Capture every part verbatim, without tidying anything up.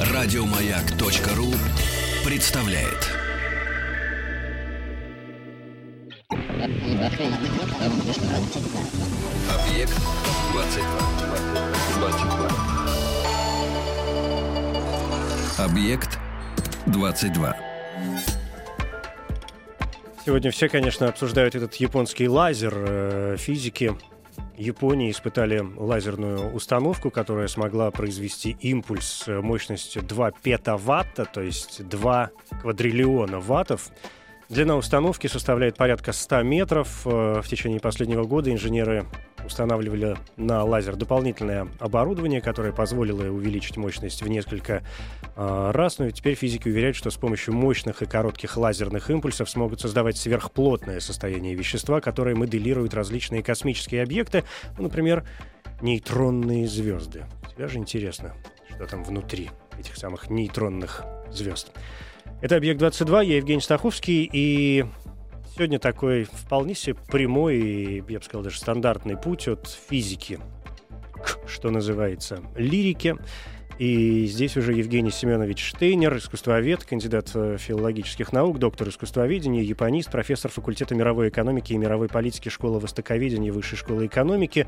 Радиомаяк.ру представляет. Объект двадцать два. Объект двадцать два. Сегодня все, конечно, обсуждают этот японский лазер. Физики Японии испытали лазерную установку, которая смогла произвести импульс мощностью два петаватта, то есть два квадриллиона ваттов. Длина установки составляет порядка ста метров. В течение последнего года инженеры устанавливали на лазер дополнительное оборудование, которое позволило увеличить мощность в несколько э, раз. Но теперь физики уверяют, что с помощью мощных и коротких лазерных импульсов смогут создавать сверхплотное состояние вещества, которое моделирует различные космические объекты, ну, например, нейтронные звезды. Всегда же интересно, что там внутри этих самых нейтронных звезд. Это «Объект-двадцать два», я Евгений Стаховский, и сегодня такой вполне себе прямой и, я бы сказал, даже стандартный путь от физики к, что называется, лирике. И здесь уже Евгений Семенович Штейнер, искусствовед, кандидат филологических наук, доктор искусствоведения, японист, профессор факультета мировой экономики и мировой политики Школы востоковедения Высшей школы экономики.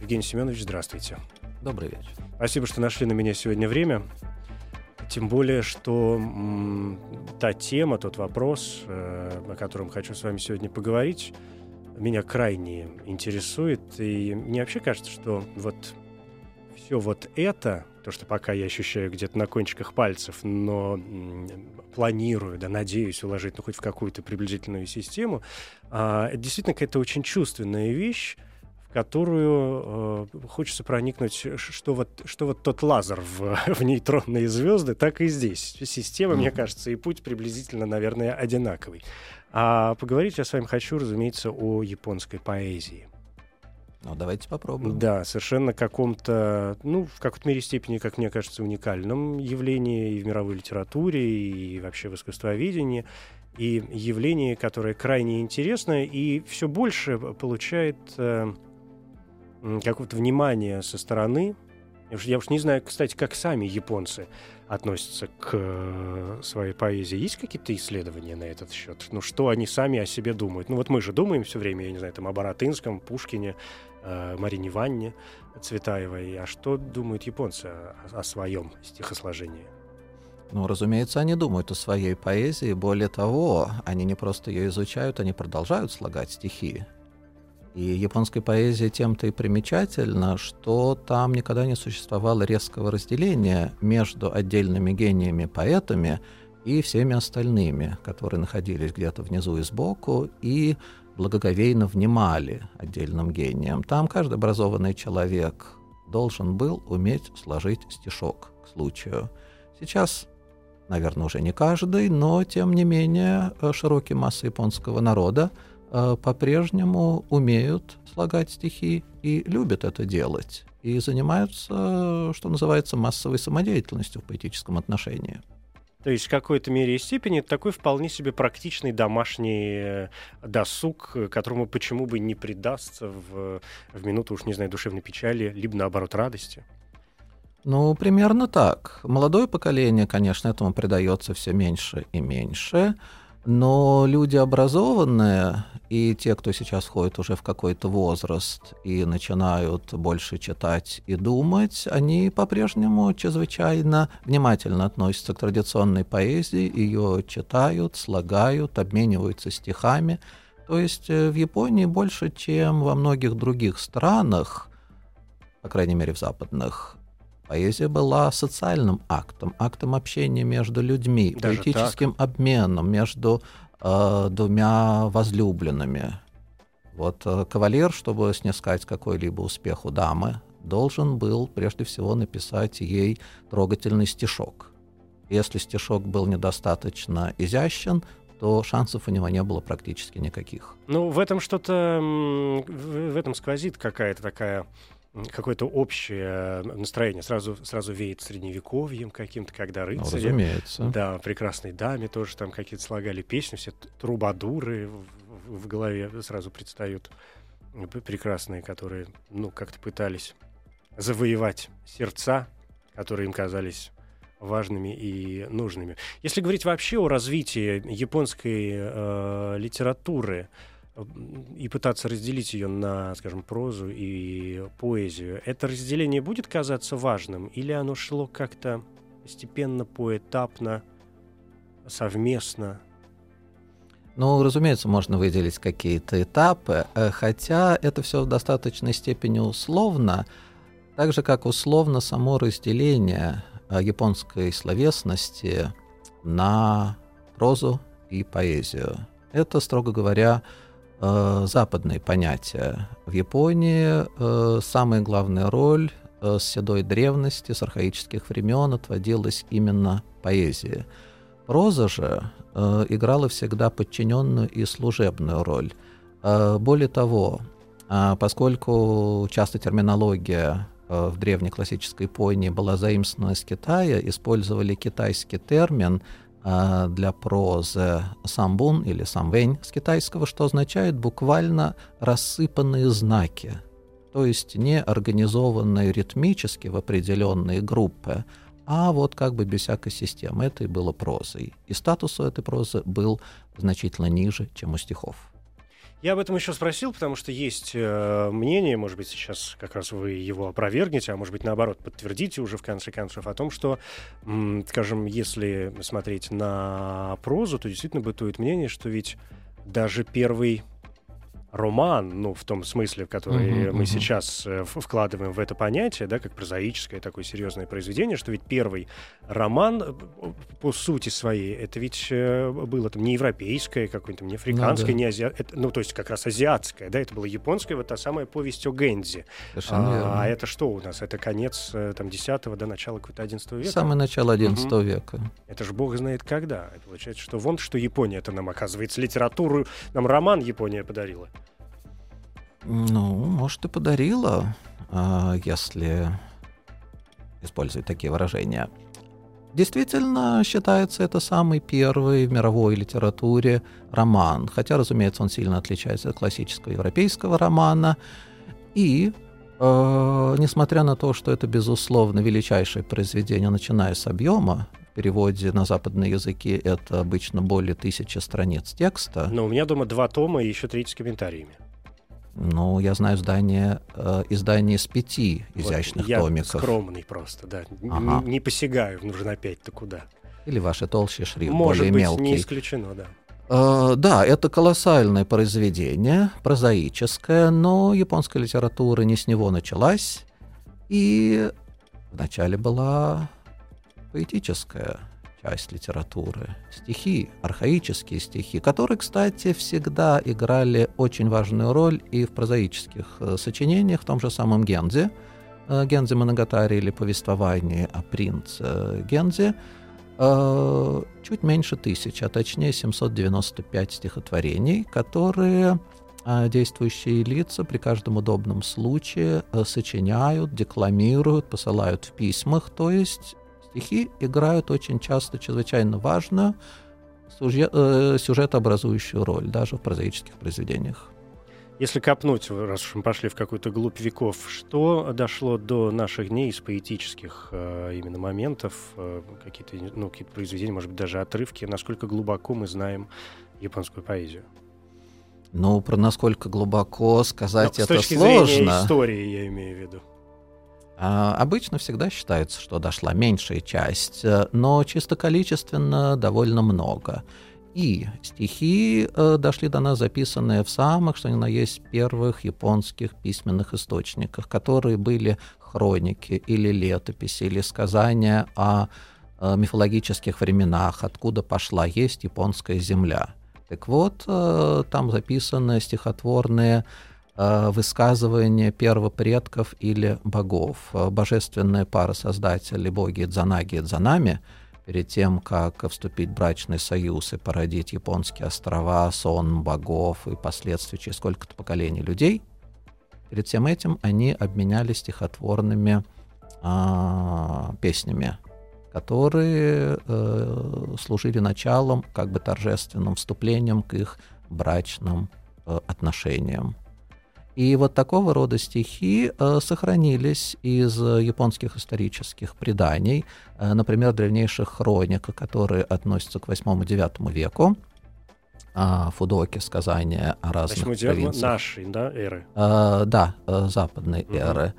Евгений Семенович, здравствуйте. Добрый вечер. Спасибо, что нашли на меня сегодня время. Тем более, что м, та тема, тот вопрос, э, о котором хочу с вами сегодня поговорить, меня крайне интересует. И мне вообще кажется, что вот все вот это, то, что пока я ощущаю где-то на кончиках пальцев, но м, планирую, да, надеюсь уложить, ну, хоть в какую-то приблизительную систему, э, это действительно какая-то очень чувственная вещь, которую э, хочется проникнуть, что вот, что вот тот лазер в, в нейтронные звезды, так и здесь. Система, mm-hmm. мне кажется, и путь приблизительно, наверное, одинаковый. А поговорить я с вами хочу, разумеется, о японской поэзии. Ну, давайте попробуем. Да, совершенно каком-то, ну, в какой-то мере степени, как мне кажется, уникальном явлении и в мировой литературе, и вообще в искусствоведении. И явлении, которое крайне интересно и все больше получает... Э, какого-то внимания со стороны. Я уж, я уж не знаю, кстати, как сами японцы относятся к э, своей поэзии. Есть какие-то исследования на этот счет? Ну, что они сами о себе думают? Ну, вот мы же думаем все время, я не знаю, там, о Баратынском, Пушкине, э, Марине Ивановне Цветаевой. А что думают японцы о, о своем стихосложении? Ну, разумеется, они думают о своей поэзии. Более того, они не просто ее изучают, они продолжают слагать стихи. И японская поэзия тем-то и примечательна, что там никогда не существовало резкого разделения между отдельными гениями-поэтами и всеми остальными, которые находились где-то внизу и сбоку и благоговейно внимали отдельным гениям. Там каждый образованный человек должен был уметь сложить стишок к случаю. Сейчас, наверное, уже не каждый, но, тем не менее, широкие массы японского народа по-прежнему умеют слагать стихи и любят это делать, и занимаются, что называется, массовой самодеятельностью в поэтическом отношении. То есть в какой-то мере и степени это такой вполне себе практичный домашний досуг, которому почему бы не предастся в, в минуту, уж не знаю, душевной печали, либо наоборот радости. Ну, примерно так. Молодое поколение, конечно, этому придается все меньше и меньше. Но люди образованные и те, кто сейчас входит уже в какой-то возраст и начинают больше читать и думать, они по-прежнему чрезвычайно внимательно относятся к традиционной поэзии, ее читают, слагают, обмениваются стихами. То есть в Японии больше, чем во многих других странах, по крайней мере в западных, поэзия была социальным актом, актом общения между людьми, даже поэтическим так? обменом между э, двумя возлюбленными. Вот э, кавалер, чтобы снискать какой-либо успех у дамы, должен был прежде всего написать ей трогательный стишок. Если стишок был недостаточно изящен, то шансов у него не было практически никаких. Ну, в этом что-то... В этом сквозит какая-то такая... какое-то общее настроение. Сразу, сразу веет средневековьем каким-то, когда рыцари... Ну, разумеется. Да, прекрасной даме тоже там какие-то слагали песни, все трубадуры в, в голове сразу предстают прекрасные, которые, ну, как-то пытались завоевать сердца, которые им казались важными и нужными. Если говорить вообще о развитии японской э, литературы и пытаться разделить ее на, скажем, прозу и поэзию, это разделение будет казаться важным, или оно шло как-то постепенно, поэтапно, совместно? Ну, разумеется, можно выделить какие-то этапы, хотя это все в достаточной степени условно, так же, как условно само разделение японской словесности на прозу и поэзию. Это, строго говоря, западные понятия. В Японии самая главная роль с седой древности, с архаических времен отводилась именно поэзии. Проза же э, играла всегда подчиненную и служебную роль. Э, более того, э, поскольку часто терминология э, в древнеклассической Японии была заимствована из Китая, использовали китайский термин э, для прозы самбун или самвэнь с китайского, что означает буквально «рассыпанные знаки», то есть не организованные ритмически в определенные группы, а вот как бы без всякой системы. Это и было прозой. И статус у этой прозы был значительно ниже, чем у стихов. Я об этом еще спросил, потому что есть э, мнение, может быть, сейчас как раз вы его опровергнете, а может быть, наоборот, подтвердите уже в конце концов, о том, что, м, скажем, если смотреть на прозу, то действительно бытует мнение, что ведь даже первый роман, ну, в том смысле, в который uh-huh, мы uh-huh. сейчас э, вкладываем в это понятие, да, как прозаическое такое серьезное произведение, что ведь первый роман по сути своей, это ведь э, было там не европейское, какое-то не африканское, ну, да. не азиатское, ну, то есть как раз азиатское, да, это было японское, вот та самая повесть о Гэнзи. А, а это что у нас? Это конец там десятого, до начала какого-то одиннадцатого века? Самое начало одиннадцатого uh-huh. века. Это же бог знает когда. Это получается, что вон, что Япония-то нам, оказывается, литературу, нам роман Япония подарила. Ну, может, и подарила, если использовать такие выражения. Действительно, считается это самый первый в мировой литературе роман, хотя, разумеется, он сильно отличается от классического европейского романа. И, э, несмотря на то, что это, безусловно, величайшее произведение, начиная с объема, в переводе на западные языки это обычно более тысячи страниц текста. Но у меня дома два тома и еще третий с комментариями. Ну, я знаю издание, э, издание с пяти изящных вот томиков. Я скромный просто, да. Ага. Не, не посягаю, нужно опять-то куда. Или ваши толще шрифт, более мелкий. Может быть, не исключено, да. Э, да, это колоссальное произведение, прозаическое, но японская литература не с него началась. И вначале была поэтическая часть литературы, стихи, архаические стихи, которые, кстати, всегда играли очень важную роль и в прозаических э, сочинениях, в том же самом Гензи, э, Гензи Моногатари или повествование о принце Гензи, э, чуть меньше тысячи, а точнее семьсот девяносто пять стихотворений, которые э, действующие лица при каждом удобном случае э, сочиняют, декламируют, посылают в письмах, то есть стихи играют очень часто чрезвычайно важную сюжетообразующую роль даже в прозаических произведениях. Если копнуть, раз уж мы пошли в какую-то глубь веков, что дошло до наших дней из поэтических именно моментов, какие-то, ну, какие-то произведения, может быть, даже отрывки, насколько глубоко мы знаем японскую поэзию? Ну, про насколько глубоко сказать это сложно. С точки зрения истории, я имею в виду. Обычно всегда считается, что дошла меньшая часть, но чисто количественно довольно много. И стихи дошли до нас, записанные в самых, что ни на есть, первых японских письменных источниках, которые были хроники или летописи, или сказания о мифологических временах, откуда пошла есть японская земля. Так вот, там записаны стихотворные высказывания первопредков или богов. Божественная пара создателей, боги Идзанаги и Идзанами, перед тем, как вступить в брачный союз и породить японские острова, сон богов и последствия через сколько-то поколений людей, перед всем этим они обменялись стихотворными а, песнями, которые э, служили началом, как бы торжественным вступлением к их брачным э, отношениям. И вот такого рода стихи э, сохранились из японских исторических преданий, э, например, древнейших хроник, которые относятся к восьмому-девятому веку. А, Фудоки, сказания о разных провинциях. Нашей, да, эры? А, да, западной угу. эры.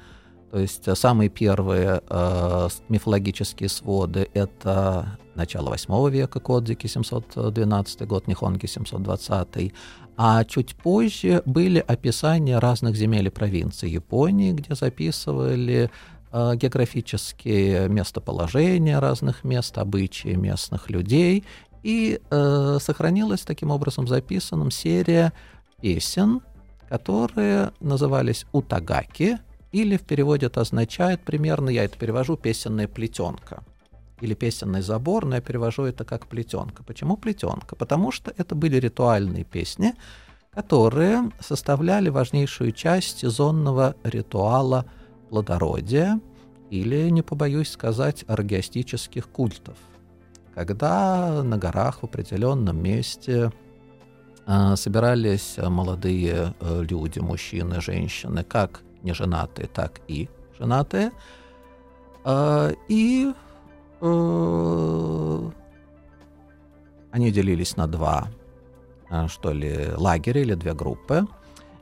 То есть самые первые э, мифологические своды — это начало восьмого века, Кодзики семьсот двенадцатый год, Нихонги семьсот двадцатый. А чуть позже были описания разных земель и провинций Японии, где записывали э, географические местоположения разных мест, обычаи местных людей. И э, сохранилась таким образом записанным серия песен, которые назывались «Утагаки», или в переводе это означает примерно, я это перевожу, песенная плетенка. Или песенный забор, но я перевожу это как плетенка. Почему плетенка? Потому что это были ритуальные песни, которые составляли важнейшую часть сезонного ритуала плодородия, или, не побоюсь сказать, оргиастических культов. Когда на горах в определенном месте э, собирались молодые э, люди, мужчины, женщины, как неженатые, так и женатые, и они делились на два, что ли, лагеря или две группы,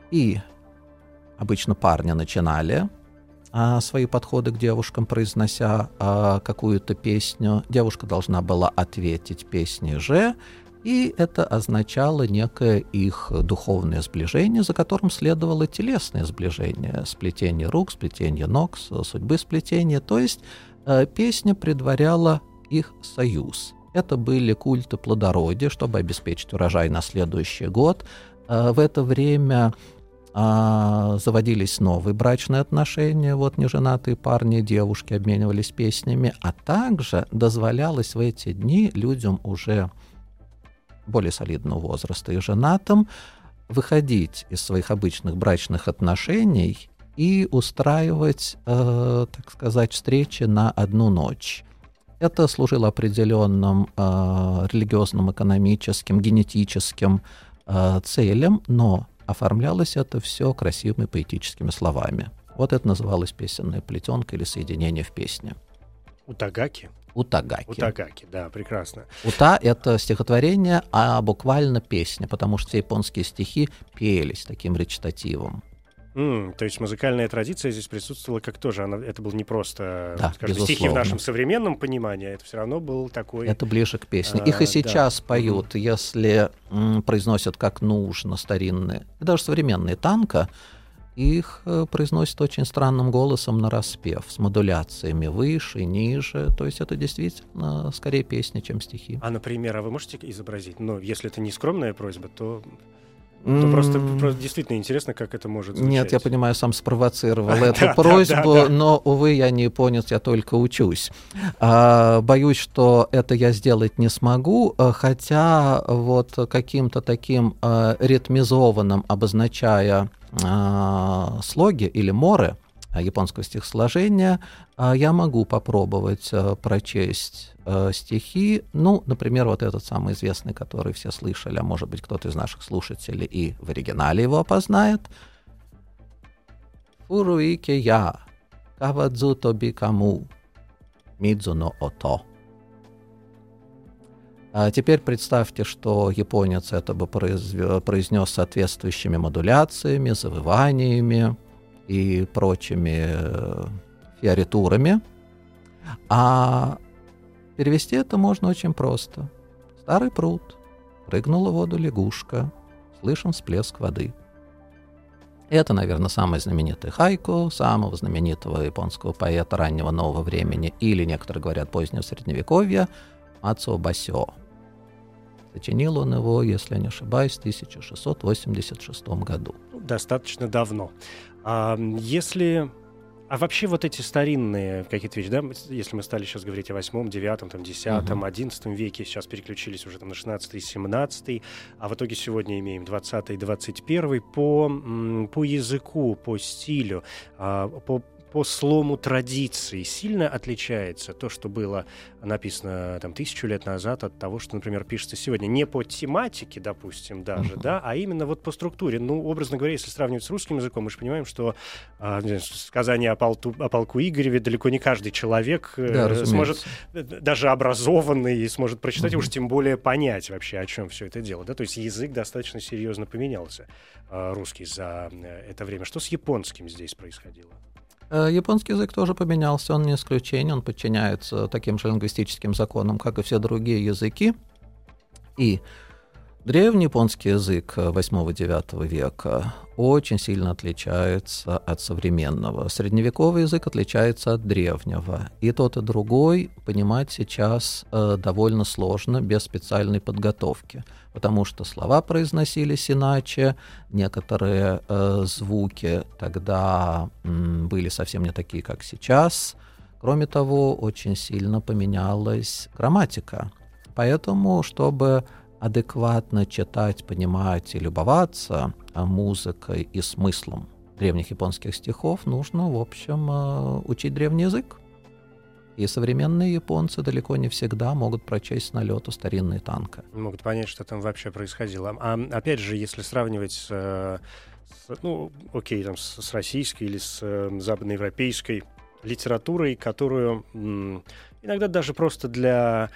и обычно парни начинали свои подходы к девушкам, произнося какую-то песню. Девушка должна была ответить песней же, и это означало некое их духовное сближение, за которым следовало телесное сближение, сплетение рук, сплетение ног, судьбы сплетения. То есть э, песня предваряла их союз. Это были культы плодородия, чтобы обеспечить урожай на следующий год. Э, в это время э, заводились новые брачные отношения. Вот неженатые парни и девушки обменивались песнями, а также дозволялось в эти дни людям уже более солидного возраста и женатым выходить из своих обычных брачных отношений и устраивать, э, так сказать, встречи на одну ночь. Это служило определенным э, религиозным, экономическим, генетическим э, целям, но оформлялось это все красивыми поэтическими словами. Вот это называлось песенная плетенка или соединение в песне. Утагаки. Утагаки. Утагаки, да, прекрасно. Ута — это стихотворение, а буквально песня, потому что все японские стихи пелись таким речитативом. Mm, то есть музыкальная традиция здесь присутствовала как тоже. Она, это было не просто, да, скажем, стихи в нашем современном понимании, это все равно был такой... Это ближе к песне. А, их и сейчас да. поют, mm-hmm. если м, произносят как нужно старинные, и даже современные танка, их произносят очень странным голосом нараспев, с модуляциями выше, ниже. То есть это действительно скорее песни, чем стихи. А, например, а вы можете изобразить? Ну, если это не скромная просьба, то, то mm. просто, просто действительно интересно, как это может звучать. Нет, я понимаю, сам спровоцировал эту просьбу, но, увы, я не японец, я только учусь. Боюсь, что это я сделать не смогу, хотя вот каким-то таким ритмизованным, обозначая слоги или моры японского стихосложения, я могу попробовать прочесть стихи. Ну, например, вот этот самый известный, который все слышали, а может быть, кто-то из наших слушателей и в оригинале его опознает. Фуруике я, кавадзу тоби каму, мидзу но ото. Теперь представьте, что японец это бы произнес соответствующими модуляциями, завываниями и прочими фиоритурами. А перевести это можно очень просто. Старый пруд, прыгнула в воду лягушка, слышен всплеск воды. Это, наверное, самый знаменитый хайку, самого знаменитого японского поэта раннего нового времени, или, некоторые говорят, позднего средневековья, Мацуо Басё. Сочинил он его, если не ошибаюсь, в тысяча шестьсот восемьдесят шестом году. Достаточно давно. А если... А вообще вот эти старинные какие-то вещи, да, если мы стали сейчас говорить о восьмом, девятом, десятом, одиннадцатом веке, сейчас переключились уже там на шестнадцатый, семнадцатый, а в итоге сегодня имеем двадцатый, двадцать первый, по, по языку, по стилю, по по слому традиции сильно отличается то, что было написано там, тысячу лет назад, от того, что, например, пишется сегодня. Не по тематике, допустим, даже, uh-huh. да, а именно вот по структуре. Ну, образно говоря, если сравнивать с русским языком, мы же понимаем, что э, сказание о, полту, о полку Игореве далеко не каждый человек э, да, сможет, даже образованный, сможет прочитать, uh-huh. уж тем более понять вообще, о чем все это дело. Да? То есть язык достаточно серьезно поменялся, э, русский, за это время. Что с японским здесь происходило? Японский язык тоже поменялся, он не исключение, он подчиняется таким же лингвистическим законам, как и все другие языки. И древний японский язык восьмого-девятого века очень сильно отличается от современного. Средневековый язык отличается от древнего. И тот, и другой понимать сейчас довольно сложно, без специальной подготовки, потому что слова произносились иначе, некоторые э, звуки тогда м, были совсем не такие, как сейчас. Кроме того, очень сильно поменялась грамматика. Поэтому, чтобы адекватно читать, понимать и любоваться музыкой и смыслом древних японских стихов, нужно, в общем, э, учить древний язык. И современные японцы далеко не всегда могут прочесть с налету старинные танка. Могут понять, что там вообще происходило. А опять же, если сравнивать с, ну, окей, там, с российской или с западноевропейской литературой, которую иногда даже просто для,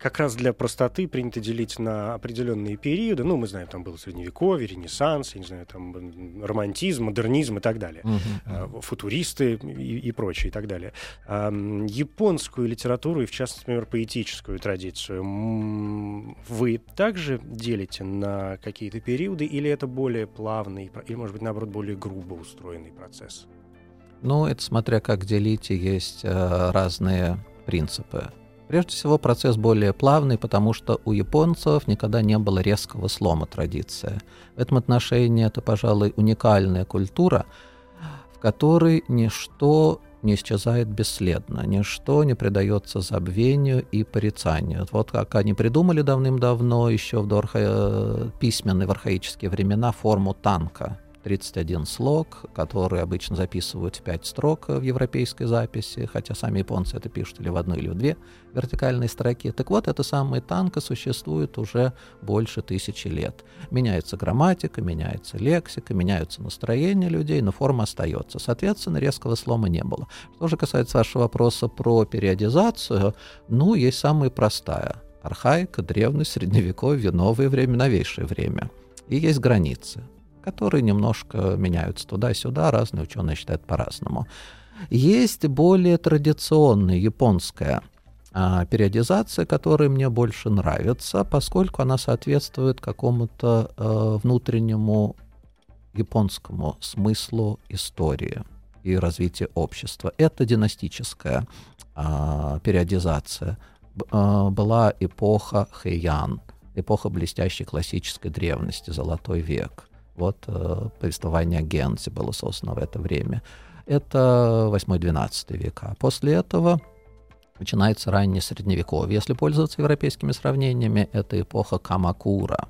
как раз для простоты принято делить на определенные периоды. Ну, мы знаем, там было Средневековье, Ренессанс, я не знаю, там романтизм, модернизм и так далее. Uh-huh. Футуристы и, и прочее, и так далее. Японскую литературу и, в частности, например, поэтическую традицию вы также делите на какие-то периоды, или это более плавный, или, может быть, наоборот, более грубо устроенный процесс? Ну, это смотря как делите, есть э, разные принципы. Прежде всего, процесс более плавный, потому что у японцев никогда не было резкого слома традиции. В этом отношении это, пожалуй, уникальная культура, в которой ничто не исчезает бесследно, ничто не предается забвению и порицанию. Вот как они придумали давным-давно, еще в доарха... письменные, в архаические времена, форму танка. тридцать один слог, которые обычно записывают в пять строк в европейской записи, хотя сами японцы это пишут или в одну, или в две вертикальные строки. Так вот, эта самая танка существует уже больше тысячи лет. Меняется грамматика, меняется лексика, меняются настроения людей, но форма остается. Соответственно, резкого слома не было. Что же касается вашего вопроса про периодизацию, ну, есть самая простая. Архаика, древность, средневековье, новое время, новейшее время. И есть границы, которые немножко меняются туда-сюда, разные ученые считают по-разному. Есть более традиционная японская а, периодизация, которая мне больше нравится, поскольку она соответствует какому-то а, внутреннему японскому смыслу истории и развития общества. Это династическая а, периодизация. Б, а, была эпоха Хэйян, эпоха блестящей классической древности, золотой век. Вот э, повествование о Гензе было создано в это время. Это восьмой-двенадцатый века. После этого начинается раннее средневековье. Если пользоваться европейскими сравнениями, это эпоха Камакура,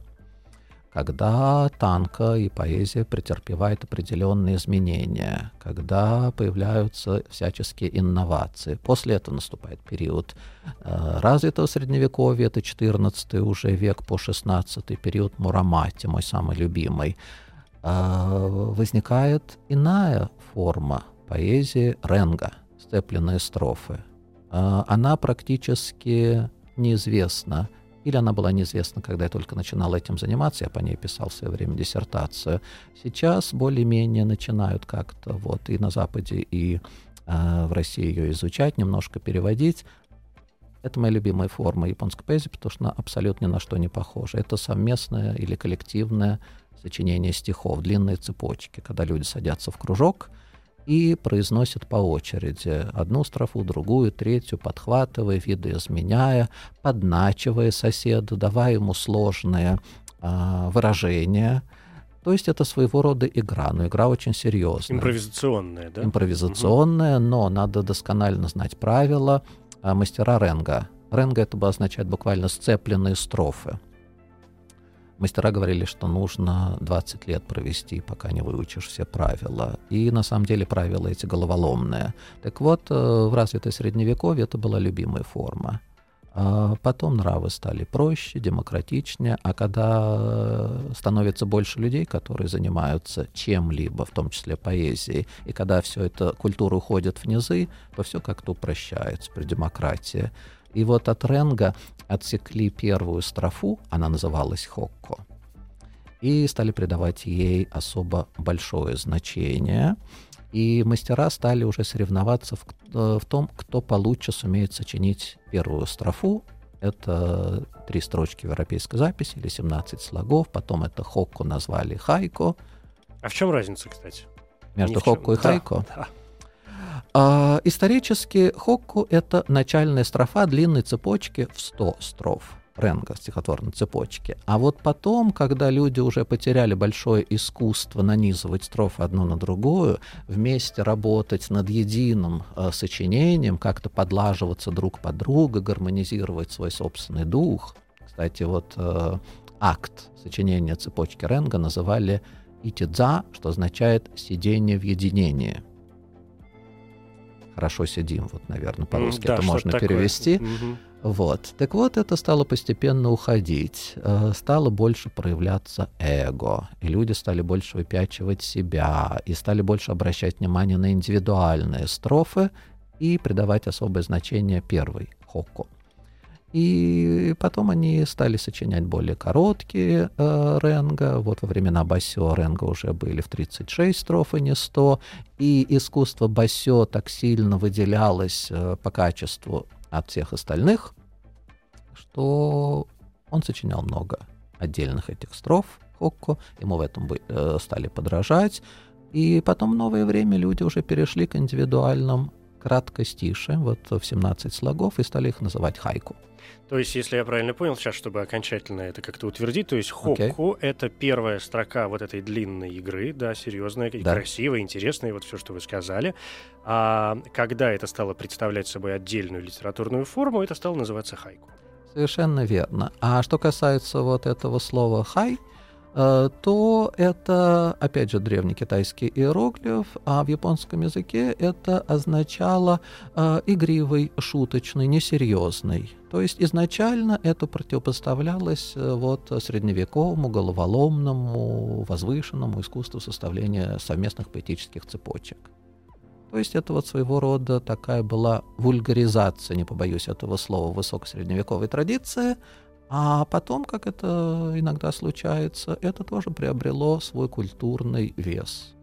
когда танка и поэзия претерпевают определенные изменения, когда появляются всяческие инновации. После этого наступает период э, развитого средневековья, это четырнадцатый уже век по шестнадцатый, период Мурамати, мой самый любимый. Э, возникает иная форма поэзии ренга, сцепленные строфы. Э, она практически неизвестна. Или она была неизвестна, когда я только начинал этим заниматься, я по ней писал в свое время диссертацию. Сейчас более-менее начинают как-то вот и на Западе, и э, в России ее изучать, немножко переводить. Это моя любимая форма японской поэзии, потому что она абсолютно ни на что не похожа. Это совместное или коллективное сочинение стихов, длинные цепочки, когда люди садятся в кружок и произносит по очереди одну строфу, другую, третью, подхватывая, видоизменяя, подначивая соседа, давая ему сложные э, выражения. То есть это своего рода игра, но игра очень серьезная. Импровизационная, да? Импровизационная, угу. Но надо досконально знать правила э, мастера ренга. Ренга — это означает буквально сцепленные строфы. Мастера говорили, что нужно двадцать лет провести, пока не выучишь все правила. И на самом деле правила эти головоломные. Так вот, в развитой средневековье это была любимая форма. Потом нравы стали проще, демократичнее, а когда становится больше людей, которые занимаются чем-либо, в том числе поэзией, и когда все это, культура уходит в низы, то все как-то упрощается при демократии. И вот от Ренга отсекли первую строфу, она называлась «Хокко», и стали придавать ей особо большое значение. И мастера стали уже соревноваться в, в том, кто получше сумеет сочинить первую строфу. Это три строчки в европейской записи или семнадцать слогов. Потом это хокко назвали хайко. А в чем разница, кстати? Между Ни хокко и да, хайко? Да. А, исторически хокко — это начальная строфа длинной цепочки в сто строф. Ренга, стихотворной цепочки. А вот потом, когда люди уже потеряли большое искусство нанизывать строфы одну на другую, вместе работать над единым э, сочинением, как-то подлаживаться друг под друга, гармонизировать свой собственный дух. Кстати, вот э, акт сочинения цепочки Ренга называли «итидза», что означает «сидение в единении». «Хорошо сидим», вот, наверное, по-русски mm, да, это можно такое перевести. Mm-hmm. Вот. Так вот, это стало постепенно уходить, э, стало больше проявляться эго, и люди стали больше выпячивать себя, и стали больше обращать внимание на индивидуальные строфы и придавать особое значение первой хокко. И потом они стали сочинять более короткие э, ренга. Вот во времена басё ренга уже были в тридцать шесть строф, и не сто. И искусство басё так сильно выделялось э, по качеству от всех остальных, что он сочинял много отдельных этих строф хокко, ему в этом стали подражать. И потом в новое время люди уже перешли к индивидуальным краткостишиям, вот в семнадцать слогов, и стали их называть хайку. То есть, если я правильно понял, сейчас, чтобы окончательно это как-то утвердить, то есть хокку okay. — это первая строка вот этой длинной игры, да, серьезная, и да. красивая, интересная, вот все, что вы сказали. А когда это стало представлять собой отдельную литературную форму, это стало называться хайку. Совершенно верно. А что касается вот этого слова «хай», то это, опять же, древнекитайский иероглиф, а в японском языке это означало игривый, шуточный, несерьезный. То есть изначально это противопоставлялось вот средневековому, головоломному, возвышенному искусству составления совместных поэтических цепочек. То есть это вот своего рода такая была вульгаризация, не побоюсь этого слова, высокосредневековой традиции. А потом, как это иногда случается, это тоже приобрело свой культурный вес.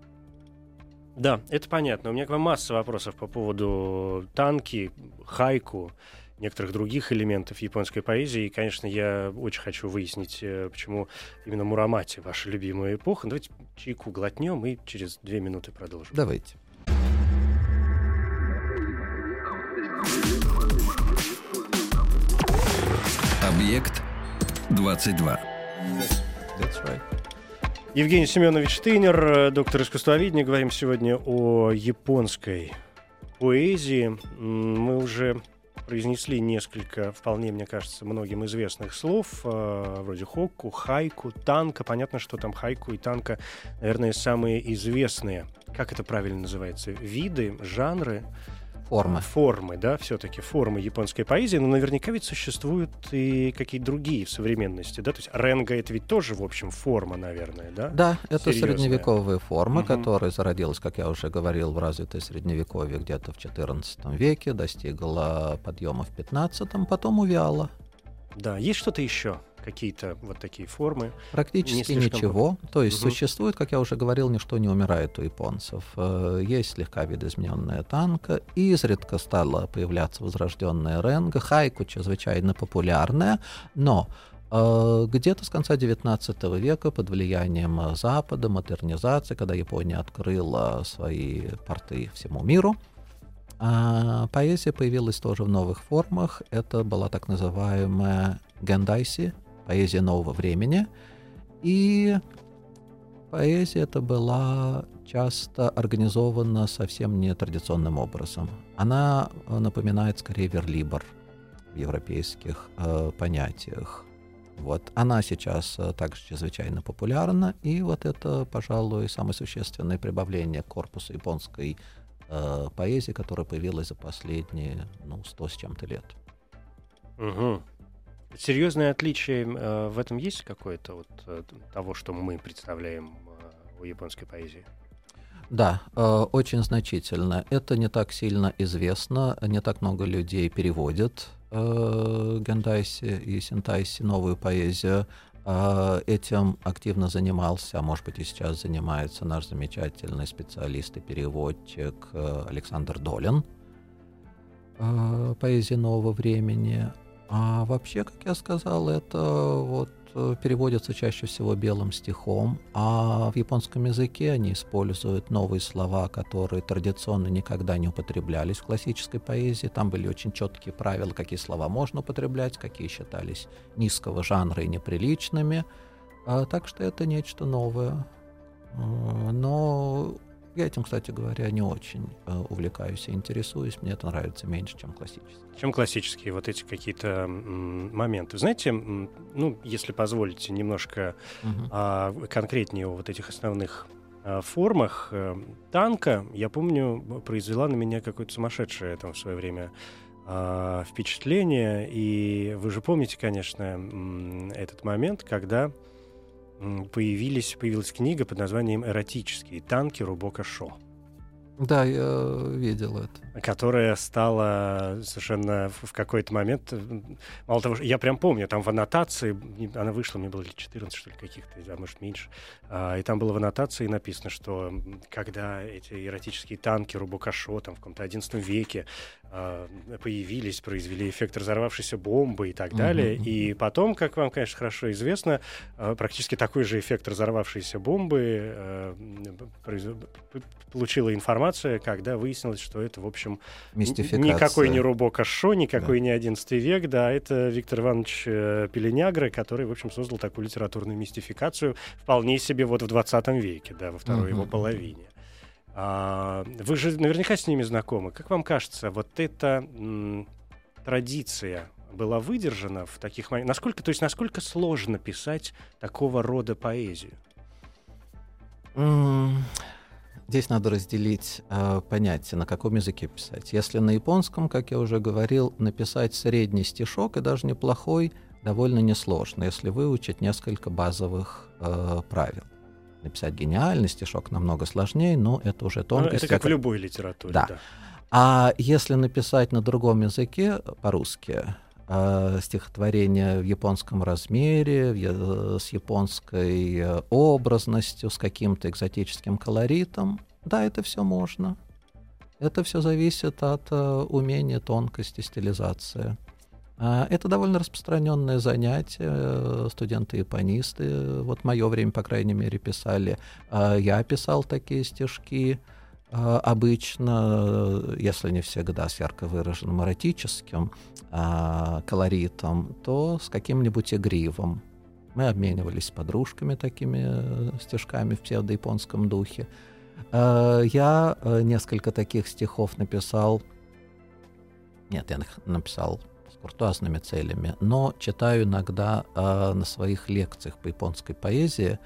Да, это понятно. У меня к вам масса вопросов по поводу танки, хайку, некоторых других элементов японской поэзии. И, конечно, я очень хочу выяснить, почему именно Мурамати ваша любимая эпоха. Давайте чайку глотнем и через две минуты продолжим. Давайте. Объект двадцать два. That's right. Евгений Семенович Штейнер, доктор искусствоведения. Говорим сегодня о японской поэзии. Мы уже произнесли несколько, вполне, мне кажется, многим известных слов, вроде хокку, хайку, танка. Понятно, что там хайку и танка, наверное, самые известные. Как это правильно называется? Виды, жанры? Формы. Формы, да, все-таки формы японской поэзии, но наверняка ведь существуют и какие-то другие в современности, да, то есть ренга — это ведь тоже, в общем, форма, наверное, да? Да, это серьезная средневековая форма, угу. которая зародилась, как я уже говорил, в развитой средневековье где-то в четырнадцатом веке, достигла подъема в пятнадцатом, потом увяла. Да, есть что-то еще? Какие-то вот такие формы? Практически ничего. Много. То есть угу. существует, как я уже говорил, ничто не умирает у японцев. Есть слегка видоизмененная танка, изредка стала появляться возрожденная ренга, хайку чрезвычайно популярная, но где-то с конца девятнадцатого века под влиянием Запада, модернизации, когда Япония открыла свои порты всему миру, поэзия появилась тоже в новых формах. Это была так называемая гэндайси, поэзия нового времени, и поэзия эта была часто организована совсем нетрадиционным образом. Она напоминает скорее верлибр в европейских э, понятиях. Вот. Она сейчас также чрезвычайно популярна, и вот это, пожалуй, самое существенное прибавление к корпусу японской э, поэзии, которая появилась за последние, ну, сто с чем-то лет. Угу. Серьезное отличие э, в этом есть какое-то вот э, того, что мы представляем э, у японской поэзии? Да, э, очень значительно. Это не так сильно известно, не так много людей переводят э, гендайси и синтайси, новую поэзию. Э, этим активно занимался, а может быть и сейчас занимается наш замечательный специалист и переводчик э, Александр Долин, э, поэзии нового времени. А вообще, как я сказал, это вот переводится чаще всего белым стихом, а в японском языке они используют новые слова, которые традиционно никогда не употреблялись в классической поэзии. Там были очень четкие правила, какие слова можно употреблять, какие считались низкого жанра и неприличными. Так что это нечто новое. Но я этим, кстати говоря, не очень увлекаюсь и интересуюсь. Мне это нравится меньше, чем классические. Чем классические вот эти какие-то моменты. Знаете, ну, если позволите, немножко угу. а, конкретнее о вот этих основных а, формах. Танка, я помню, произвела на меня какое-то сумасшедшее там в свое время а, впечатление. И вы же помните, конечно, этот момент, когда Появились, появилась книга под названием «Эротические танки Рубоко Шо». Да, я видел это. Которая стала совершенно в какой-то момент... Мало того, я прям помню, там в аннотации... Она вышла, мне было четырнадцать, что ли, каких-то, а может, меньше. И там было в аннотации написано, что когда эти эротические танки Рубоко Шо там в каком-то одиннадцатом веке появились, произвели эффект разорвавшейся бомбы и так далее. Mm-hmm. И потом, как вам, конечно, хорошо известно, практически такой же эффект разорвавшейся бомбы получила информация, когда выяснилось, что это, в общем, никакой не Рубоко Шо, никакой да. не одиннадцатый век, да, это Виктор Иванович Пеленягра, который, в общем, создал такую литературную мистификацию вполне себе вот в двадцатом веке, да, во второй mm-hmm. его половине. А, вы же наверняка с ними знакомы. Как вам кажется, вот эта м, традиция была выдержана в таких моментах? Насколько, то есть, насколько сложно писать такого рода поэзию? Mm. Здесь надо разделить э, понятие, на каком языке писать. Если на японском, как я уже говорил, написать средний стишок, и даже неплохой, довольно несложно, если выучить несколько базовых э, правил. Написать гениальный стишок намного сложнее, но это уже тонкость. Ну, это как, как в любой литературе. Да. Да. А если написать на другом языке, по-русски, э, стихотворение в японском размере, в, с японской образностью, с каким-то экзотическим колоритом. Да, это все можно. Это все зависит от э, умения, тонкости, стилизации. Э, это довольно распространенное занятие. Э, студенты-японисты, э, вот в мое время, по крайней мере, писали. Э, я писал такие стишки. Обычно, если не всегда, с ярко выраженным эротическим э, колоритом, то с каким-нибудь игривым. Мы обменивались с подружками такими стишками в псевдояпонском духе. Э, я несколько таких стихов написал... Нет, я их написал с куртуазными целями, но читаю иногда э, на своих лекциях по японской поэзии,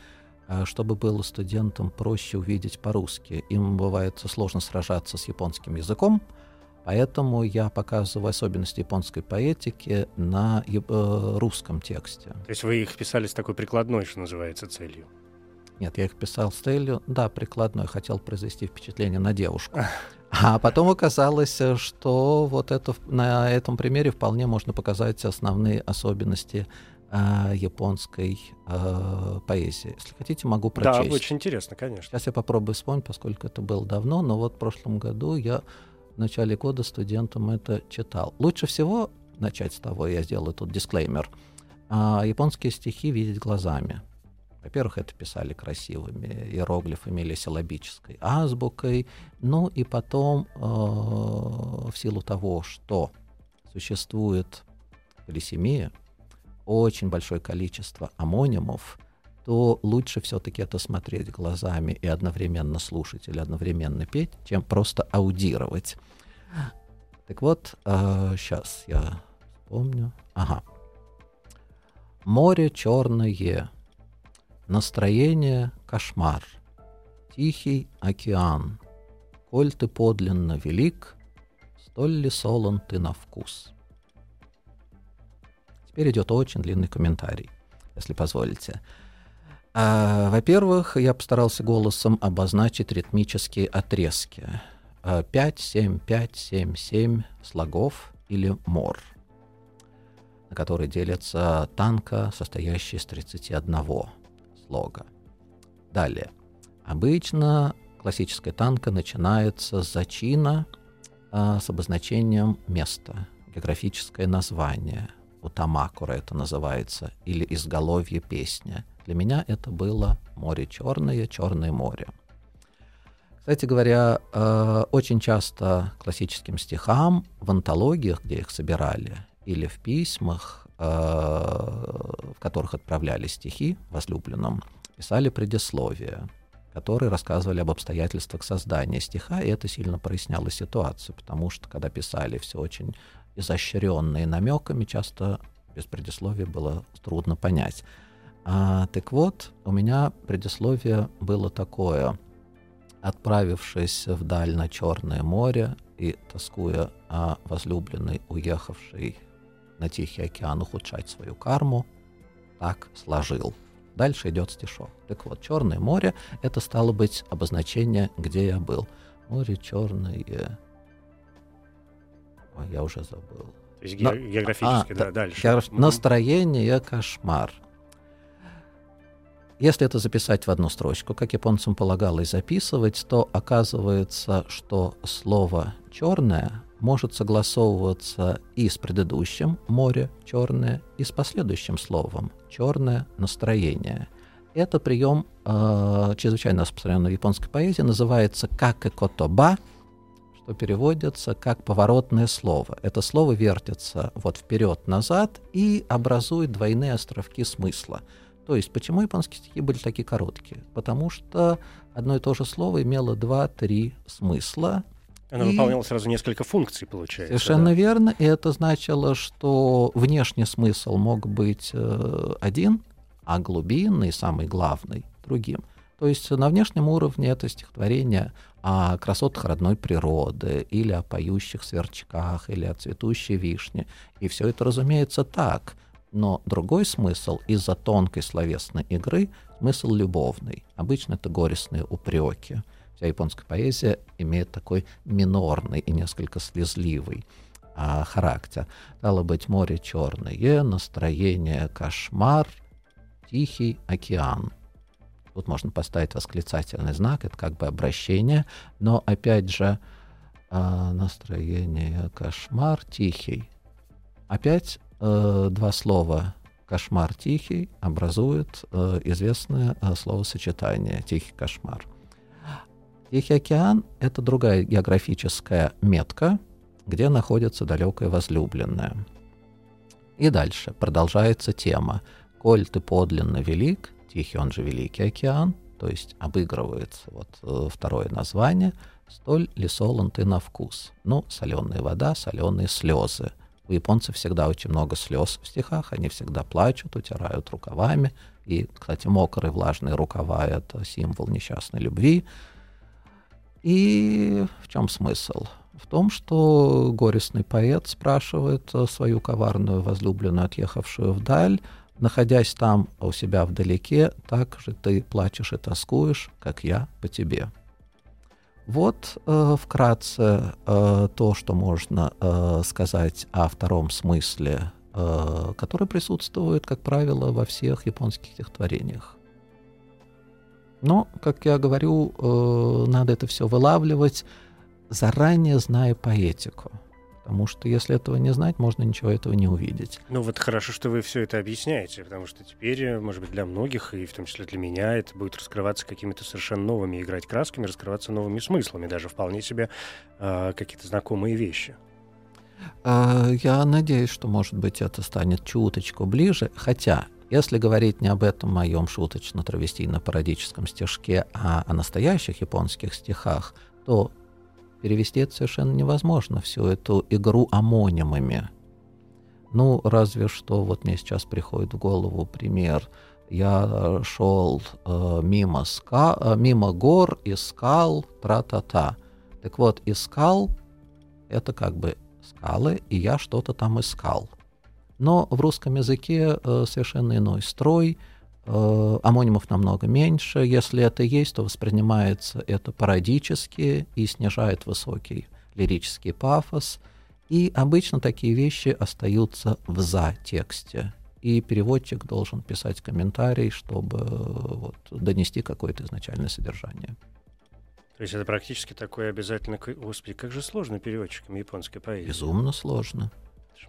чтобы было студентам проще увидеть по-русски. Им бывает сложно сражаться с японским языком, поэтому я показываю особенности японской поэтики на русском тексте. То есть вы их писали с такой прикладной, что называется, целью? Нет, я их писал с целью, да, прикладной, хотел произвести впечатление на девушку. А потом оказалось, что вот это, на этом примере вполне можно показать основные особенности японской э, поэзии. Если хотите, могу прочесть. Да, очень интересно, конечно. Сейчас я попробую вспомнить, поскольку это было давно, но вот в прошлом году я в начале года студентам это читал. Лучше всего начать с того, я сделаю тут дисклеймер, э, японские стихи видеть глазами. Во-первых, это писали красивыми иероглифами или силлабической азбукой, ну и потом э, в силу того, что существует полисемия, очень большое количество омонимов, то лучше все-таки это смотреть глазами и одновременно слушать или одновременно петь, чем просто аудировать. Так вот, э, сейчас я вспомню. Ага. Море черное, настроение кошмар, тихий океан. Коль ты подлинно велик, столь ли солон ты на вкус. Теперь идет очень длинный комментарий, если позволите. А, во-первых, я постарался голосом обозначить ритмические отрезки. пять, семь, пять, семь, семь слогов или мор, на которые делится танка, состоящий из тридцати одного слога. Далее. Обычно классическая танка начинается с зачина а, с обозначением места, географическое название. Утамакура это называется, или изголовье песни. Для меня это было море черное, черное море. Кстати говоря, э, очень часто классическим стихам в антологиях, где их собирали, или в письмах, э, в которых отправляли стихи возлюбленным, писали предисловия, которые рассказывали об обстоятельствах создания стиха, и это сильно проясняло ситуацию, потому что, когда писали все очень изощренные намеками, часто без предисловия было трудно понять. А, так вот, у меня предисловие было такое. Отправившись вдаль на Черное море и тоскуя о возлюбленной, уехавшей на Тихий океан ухудшать свою карму, так сложил. Дальше идет стишок. Так вот, Черное море — это стало быть обозначение, где я был. Море черное... Ой, я уже забыл. То есть Но... географически, а, да, да, дальше. Географ... Настроение кошмар. Если это записать в одну строчку, как японцам полагалось записывать, то оказывается, что слово «черное» может согласовываться и с предыдущим «море черное», и с последующим словом «черное настроение». Это прием, э, чрезвычайно распространенный в японской поэзии, называется «какэкотоба», что переводится как «поворотное слово». Это слово вертится вот вперед-назад и образует двойные островки смысла. То есть, почему японские стихи были такие короткие? Потому что одно и то же слово имело два-три смысла. Оно и... выполняло сразу несколько функций, получается. Совершенно да? верно. И это значило, что внешний смысл мог быть э, один, а глубинный, самый главный, другим. То есть на внешнем уровне это стихотворение о красотах родной природы, или о поющих сверчках, или о цветущей вишне. И все это, разумеется, так. Но другой смысл из-за тонкой словесной игры — смысл любовный. Обычно это горестные упреки. Вся японская поэзия имеет такой минорный и несколько слезливый а, характер. Стало быть, море черное, настроение кошмар, тихий океан. Тут можно поставить восклицательный знак, это как бы обращение, но опять же а, настроение кошмар, тихий. Опять два слова «кошмар тихий» образуют известное словосочетание «тихий кошмар». Тихий океан — это другая географическая метка, где находится далекая возлюбленная. И дальше продолжается тема «Коль ты подлинно велик», «Тихий» он же «Великий океан», то есть обыгрывается вот второе название, «Столь ли солон ты на вкус». Ну, соленая вода, соленые слезы. У японцев всегда очень много слез в стихах, они всегда плачут, утирают рукавами. И, кстати, мокрые, влажные рукава — это символ несчастной любви. И в чем смысл? В том, что горестный поэт спрашивает свою коварную возлюбленную, отъехавшую вдаль, находясь там у себя вдалеке, так же ты плачешь и тоскуешь, как я по тебе. Вот э, вкратце э, то, что можно э, сказать о втором смысле, э, который присутствует, как правило, во всех японских стихотворениях. Но, как я говорю, э, надо это все вылавливать, заранее зная поэтику. Потому что если этого не знать, можно ничего этого не увидеть. Ну вот хорошо, что вы все это объясняете, потому что теперь, может быть, для многих, и в том числе для меня, это будет раскрываться какими-то совершенно новыми, играть красками, раскрываться новыми смыслами, даже вполне себе э, какие-то знакомые вещи. Я надеюсь, что, может быть, это станет чуточку ближе, хотя... Если говорить не об этом моем шуточно-травестийно-пародическом стишке, а о настоящих японских стихах, то перевести это совершенно невозможно, всю эту игру омонимами. Ну, разве что, вот мне сейчас приходит в голову пример. Я шел э, мимо, ска, э, мимо гор, искал тра-та-та. Так вот, искал — это как бы скалы, и я что-то там искал. Но в русском языке э, совершенно иной строй, э, омонимов намного меньше. Если это есть, то воспринимается это пародически и снижает высокий лирический пафос. И обычно такие вещи остаются в затексте. И переводчик должен писать комментарий, чтобы вот, донести какое-то изначальное содержание. То есть это практически такое обязательно... Господи, как же сложно переводчикам японской поэзии. Безумно сложно.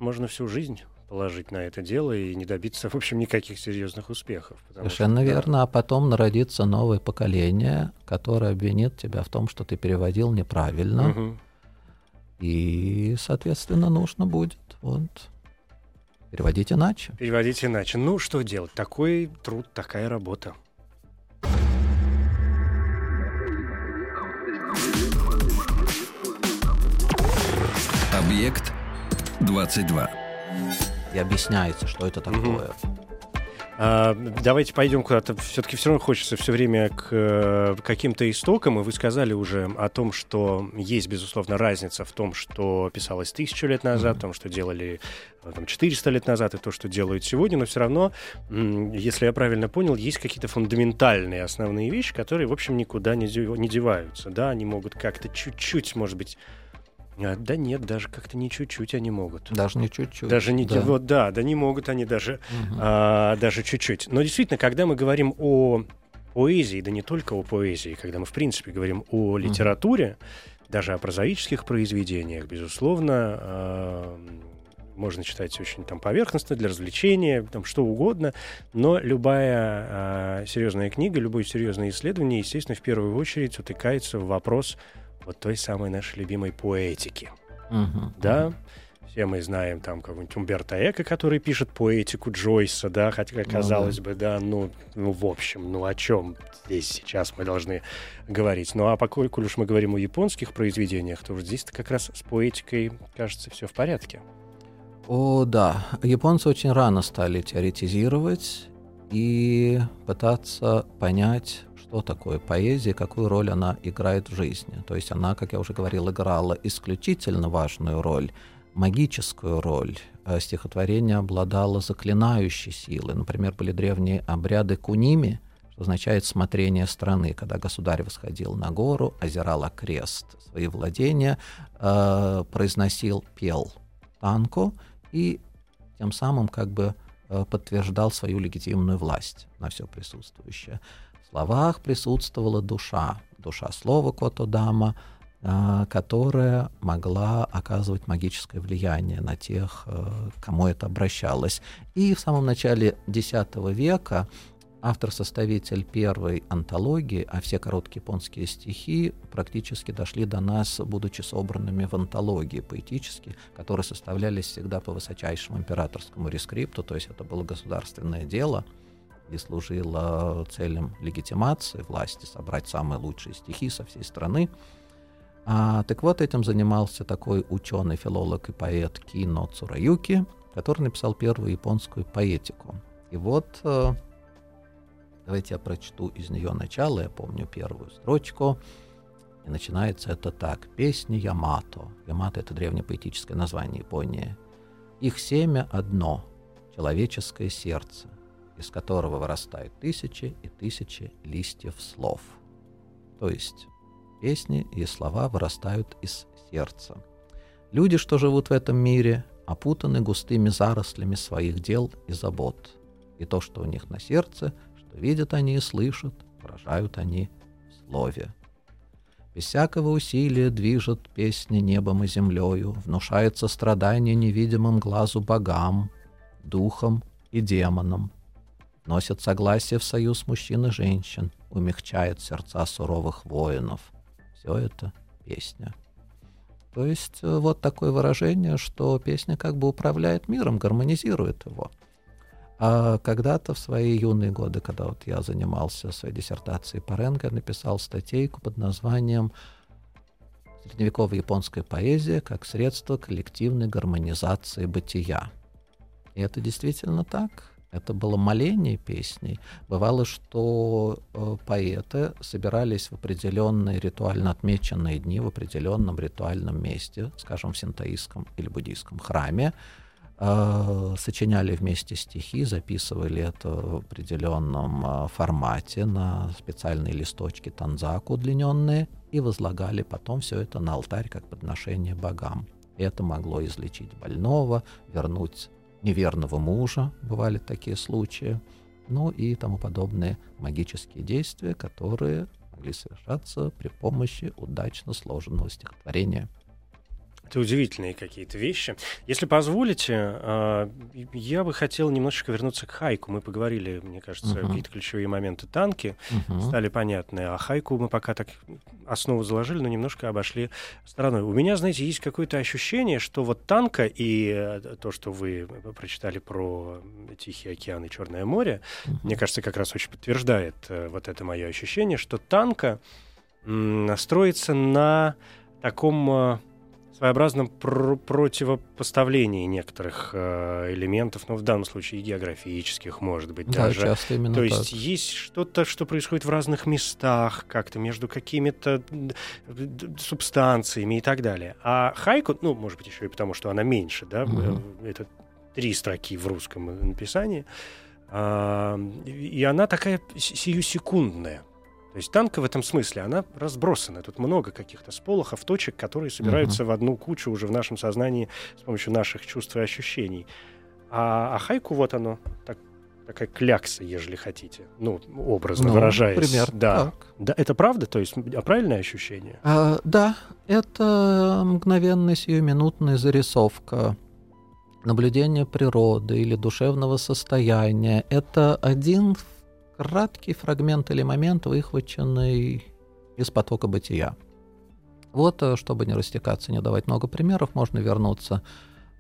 Можно всю жизнь положить на это дело и не добиться, в общем, никаких серьезных успехов. Совершенно что, верно. Да. А потом народится новое поколение, которое обвинит тебя в том, что ты переводил неправильно. Угу. И, соответственно, нужно будет вот, переводить иначе. Переводить иначе. Ну, что делать? Такой труд, такая работа. Объект двадцать два. И объясняется, что это такое. Mm-hmm. А, давайте пойдем куда-то. Все-таки все равно хочется все время к э, каким-то истокам. И вы сказали уже о том, что есть, безусловно, разница в том, что писалось тысячу лет назад, mm-hmm. том, что делали там, четыреста лет назад, и то, что делают сегодня. Но все равно, м- если я правильно понял, есть какие-то фундаментальные основные вещи, которые, в общем, никуда не, дев- не деваются. Да, они могут как-то чуть-чуть, может быть... Да нет, даже как-то не чуть-чуть они могут. Даже не чуть-чуть. Даже не, да. Вот, да, да не могут они даже, угу. а, даже чуть-чуть. Но действительно, когда мы говорим о поэзии, да не только о поэзии, когда мы, в принципе, говорим о литературе, угу. даже о прозаических произведениях, безусловно, а, можно читать очень там, поверхностно, для развлечения, там, что угодно, но любая а, серьезная книга, любое серьезное исследование, естественно, в первую очередь утыкается в вопрос вот той самой нашей любимой поэтики. Uh-huh. Да? Все мы знаем там какого-нибудь Умберто Эко, который пишет поэтику Джойса, да, хотя, казалось uh-huh. бы, да, ну, ну, в общем, ну, о чем здесь сейчас мы должны говорить. Ну, а поскольку уж мы говорим о японских произведениях, то уж здесь-то как раз с поэтикой, кажется, все в порядке. О, да. Японцы очень рано стали теоретизировать и пытаться понять, что такое поэзия, какую роль она играет в жизни. То есть она, как я уже говорил, играла исключительно важную роль, магическую роль. Стихотворение обладало заклинающей силой. Например, были древние обряды куними, что означает «смотрение страны», когда государь восходил на гору, озирал окрест свои владения, произносил, пел танку и тем самым как бы подтверждал свою легитимную власть на все присутствующее. В словах присутствовала душа, душа слова Кото-дама, которая могла оказывать магическое влияние на тех, к кому это обращалось. И в самом начале X века автор-составитель первой антологии, а все короткие японские стихи практически дошли до нас, будучи собранными в антологии поэтические, которые составлялись всегда по высочайшему императорскому рескрипту, то есть это было государственное дело, и служила целям легитимации власти, собрать самые лучшие стихи со всей страны. А, так вот, этим занимался такой ученый, филолог и поэт Кино Цураюки, который написал первую японскую поэтику. И вот, давайте я прочту из нее начало, я помню первую строчку. И начинается это так. «Песни Ямато». Ямато — это древнепоэтическое название Японии. «Их семя одно — человеческое сердце, из которого вырастают тысячи и тысячи листьев слов». То есть песни и слова вырастают из сердца. «Люди, что живут в этом мире, опутаны густыми зарослями своих дел и забот. И то, что у них на сердце, что видят они и слышат, выражают они в слове. Без всякого усилия движет песни небом и землею, внушает сострадание невидимым глазу богам, духам и демонам. Носит согласие в союз мужчин и женщин, умягчает сердца суровых воинов. Все это песня». То есть вот такое выражение, что песня как бы управляет миром, гармонизирует его. А когда-то в свои юные годы, когда вот я занимался своей диссертацией по Ренге, написал статейку под названием «Средневековая японская поэзия как средство коллективной гармонизации бытия». И это действительно так. Это было моление песней. Бывало, что э, поэты собирались в определенные ритуально отмеченные дни в определенном ритуальном месте, скажем, в синтоистском или буддийском храме, э, сочиняли вместе стихи, записывали это в определенном э, формате на специальные листочки танзаку удлиненные и возлагали потом все это на алтарь как подношение богам. И это могло излечить больного, вернуть неверного мужа, бывали такие случаи, ну и тому подобные магические действия, которые могли совершаться при помощи удачно сложенного стихотворения. Это удивительные какие-то вещи. Если позволите, я бы хотел немножечко вернуться к хайку. Мы поговорили, мне кажется, uh-huh. какие-то ключевые моменты танки uh-huh. стали понятны, а хайку мы пока так основу заложили, но немножко обошли стороной. У меня, знаете, есть какое-то ощущение, что вот танка и то, что вы прочитали про Тихий океан и Черное море, uh-huh. мне кажется, как раз очень подтверждает вот это мое ощущение, что танка строится на таком своеобразном пр- противопоставлении некоторых э, элементов, но ну, в данном случае и географических, может быть, да, даже. Часто именно То так. есть есть что-то, что происходит в разных местах, как-то между какими-то субстанциями и так далее. А хайку, ну, может быть, еще и потому, что она меньше, да, mm-hmm. это три строки в русском написании, а, и она такая сиюсекундная. То есть танка в этом смысле, она разбросана. Тут много каких-то сполохов, точек, которые собираются uh-huh. в одну кучу уже в нашем сознании с помощью наших чувств и ощущений. А, а хайку вот оно, так, такая клякса, ежели хотите. Ну, образно ну, выражаясь. Например, да. Так. Да, это правда? То есть правильное ощущение? А, да, это мгновенная сиюминутная зарисовка. Наблюдение природы или душевного состояния. Это один краткий фрагмент или момент, выхваченный из потока бытия. Вот, чтобы не растекаться, не давать много примеров, можно вернуться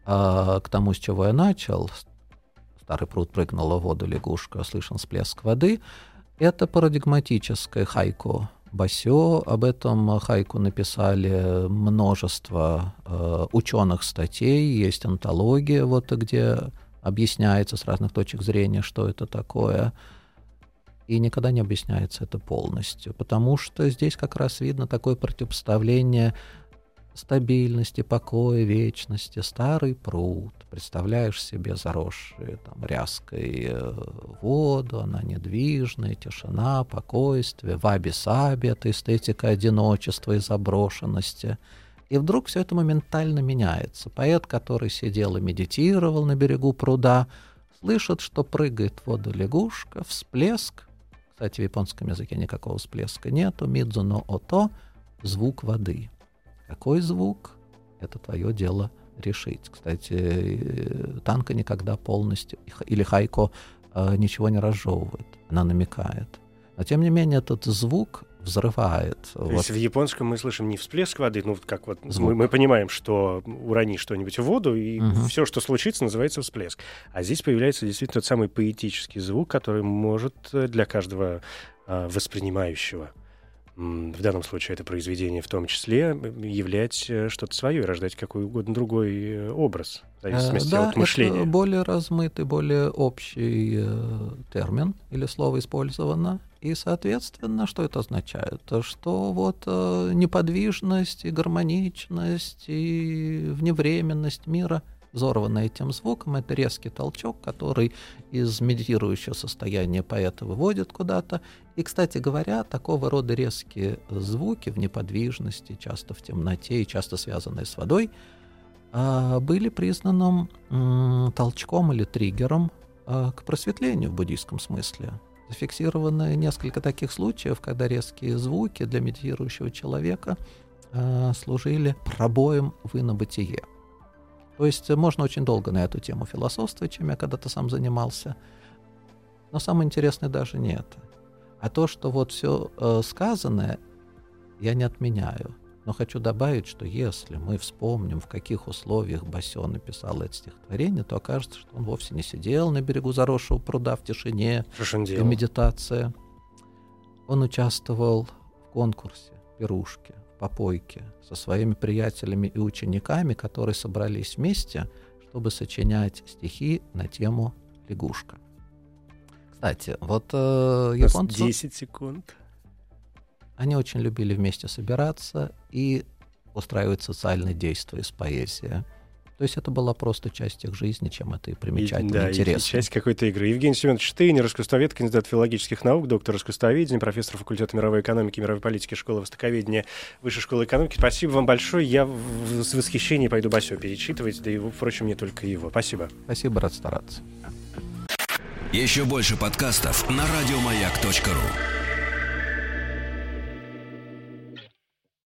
э, к тому, с чего я начал. Старый пруд, прыгнула в воду лягушка, слышен всплеск воды. Это парадигматическое хайку басё. Об этом хайку написали множество э, ученых статей, есть антология, вот, где объясняется с разных точек зрения, что это такое. И никогда не объясняется это полностью, потому что здесь как раз видно такое противопоставление стабильности, покоя, вечности. Старый пруд, представляешь себе заросшую там ряской воду, она недвижная, тишина, спокойствие, ваби-саби, это эстетика одиночества и заброшенности. И вдруг все это моментально меняется. Поэт, который сидел и медитировал на берегу пруда, слышит, что прыгает в воду лягушка, всплеск. Кстати, в японском языке никакого всплеска нету. Мидзу но ото — звук воды. Какой звук? Это твое дело решить. Кстати, танка никогда полностью, или хайко, ничего не разжевывает. Она намекает. Но, тем не менее, этот звук взрывает. То вот. Есть в японском мы слышим не всплеск воды, ну, как вот мы, мы понимаем, что урони что-нибудь в воду, и угу. все, что случится, называется всплеск. А здесь появляется действительно тот самый поэтический звук, который может для каждого а, воспринимающего, в данном случае это произведение в том числе, являть что-то свое, рождать какой угодно другой образ, в зависимости да, от мышления. Это более размытый, более общий термин или слово использовано. И, соответственно, что это означает? Что вот неподвижность и гармоничность и вневременность мира, взорванная этим звуком, это резкий толчок, который из медитирующего состояния поэта выводит куда-то. И, кстати говоря, такого рода резкие звуки в неподвижности, часто в темноте и часто связанные с водой, были признанным толчком или триггером к просветлению в буддийском смысле. Зафиксировано несколько таких случаев, когда резкие звуки для медитирующего человека служили пробоем в инобытие. То есть можно очень долго на эту тему философствовать, чем я когда-то сам занимался. Но самое интересное даже не это. А то, что вот все сказанное, я не отменяю. Но хочу добавить, что если мы вспомним, в каких условиях Басё написал это стихотворение, то окажется, что он вовсе не сидел на берегу заросшего пруда в тишине и медитации. Он участвовал в конкурсе, пирушке, в попойке со своими приятелями и учениками, которые собрались вместе, чтобы сочинять стихи на тему лягушка. Кстати, вот э, японцы... десять секунд. Они очень любили вместе собираться и устраивать социальные действия из поэзии. То есть это была просто часть их жизни, чем это и примечательно, да, интересно. Да, часть какой-то игры. Евгений Семенович Штейнер, искусствовед, кандидат филологических наук, доктор искусствоведения, профессор факультета мировой экономики и мировой политики Школы востоковедения Высшей школы экономики. Спасибо вам большое. Я в... с восхищением пойду Басё перечитывать, да и, впрочем, не только его. Спасибо. Спасибо, рад стараться. Еще больше подкастов на радиомаяк точка ру.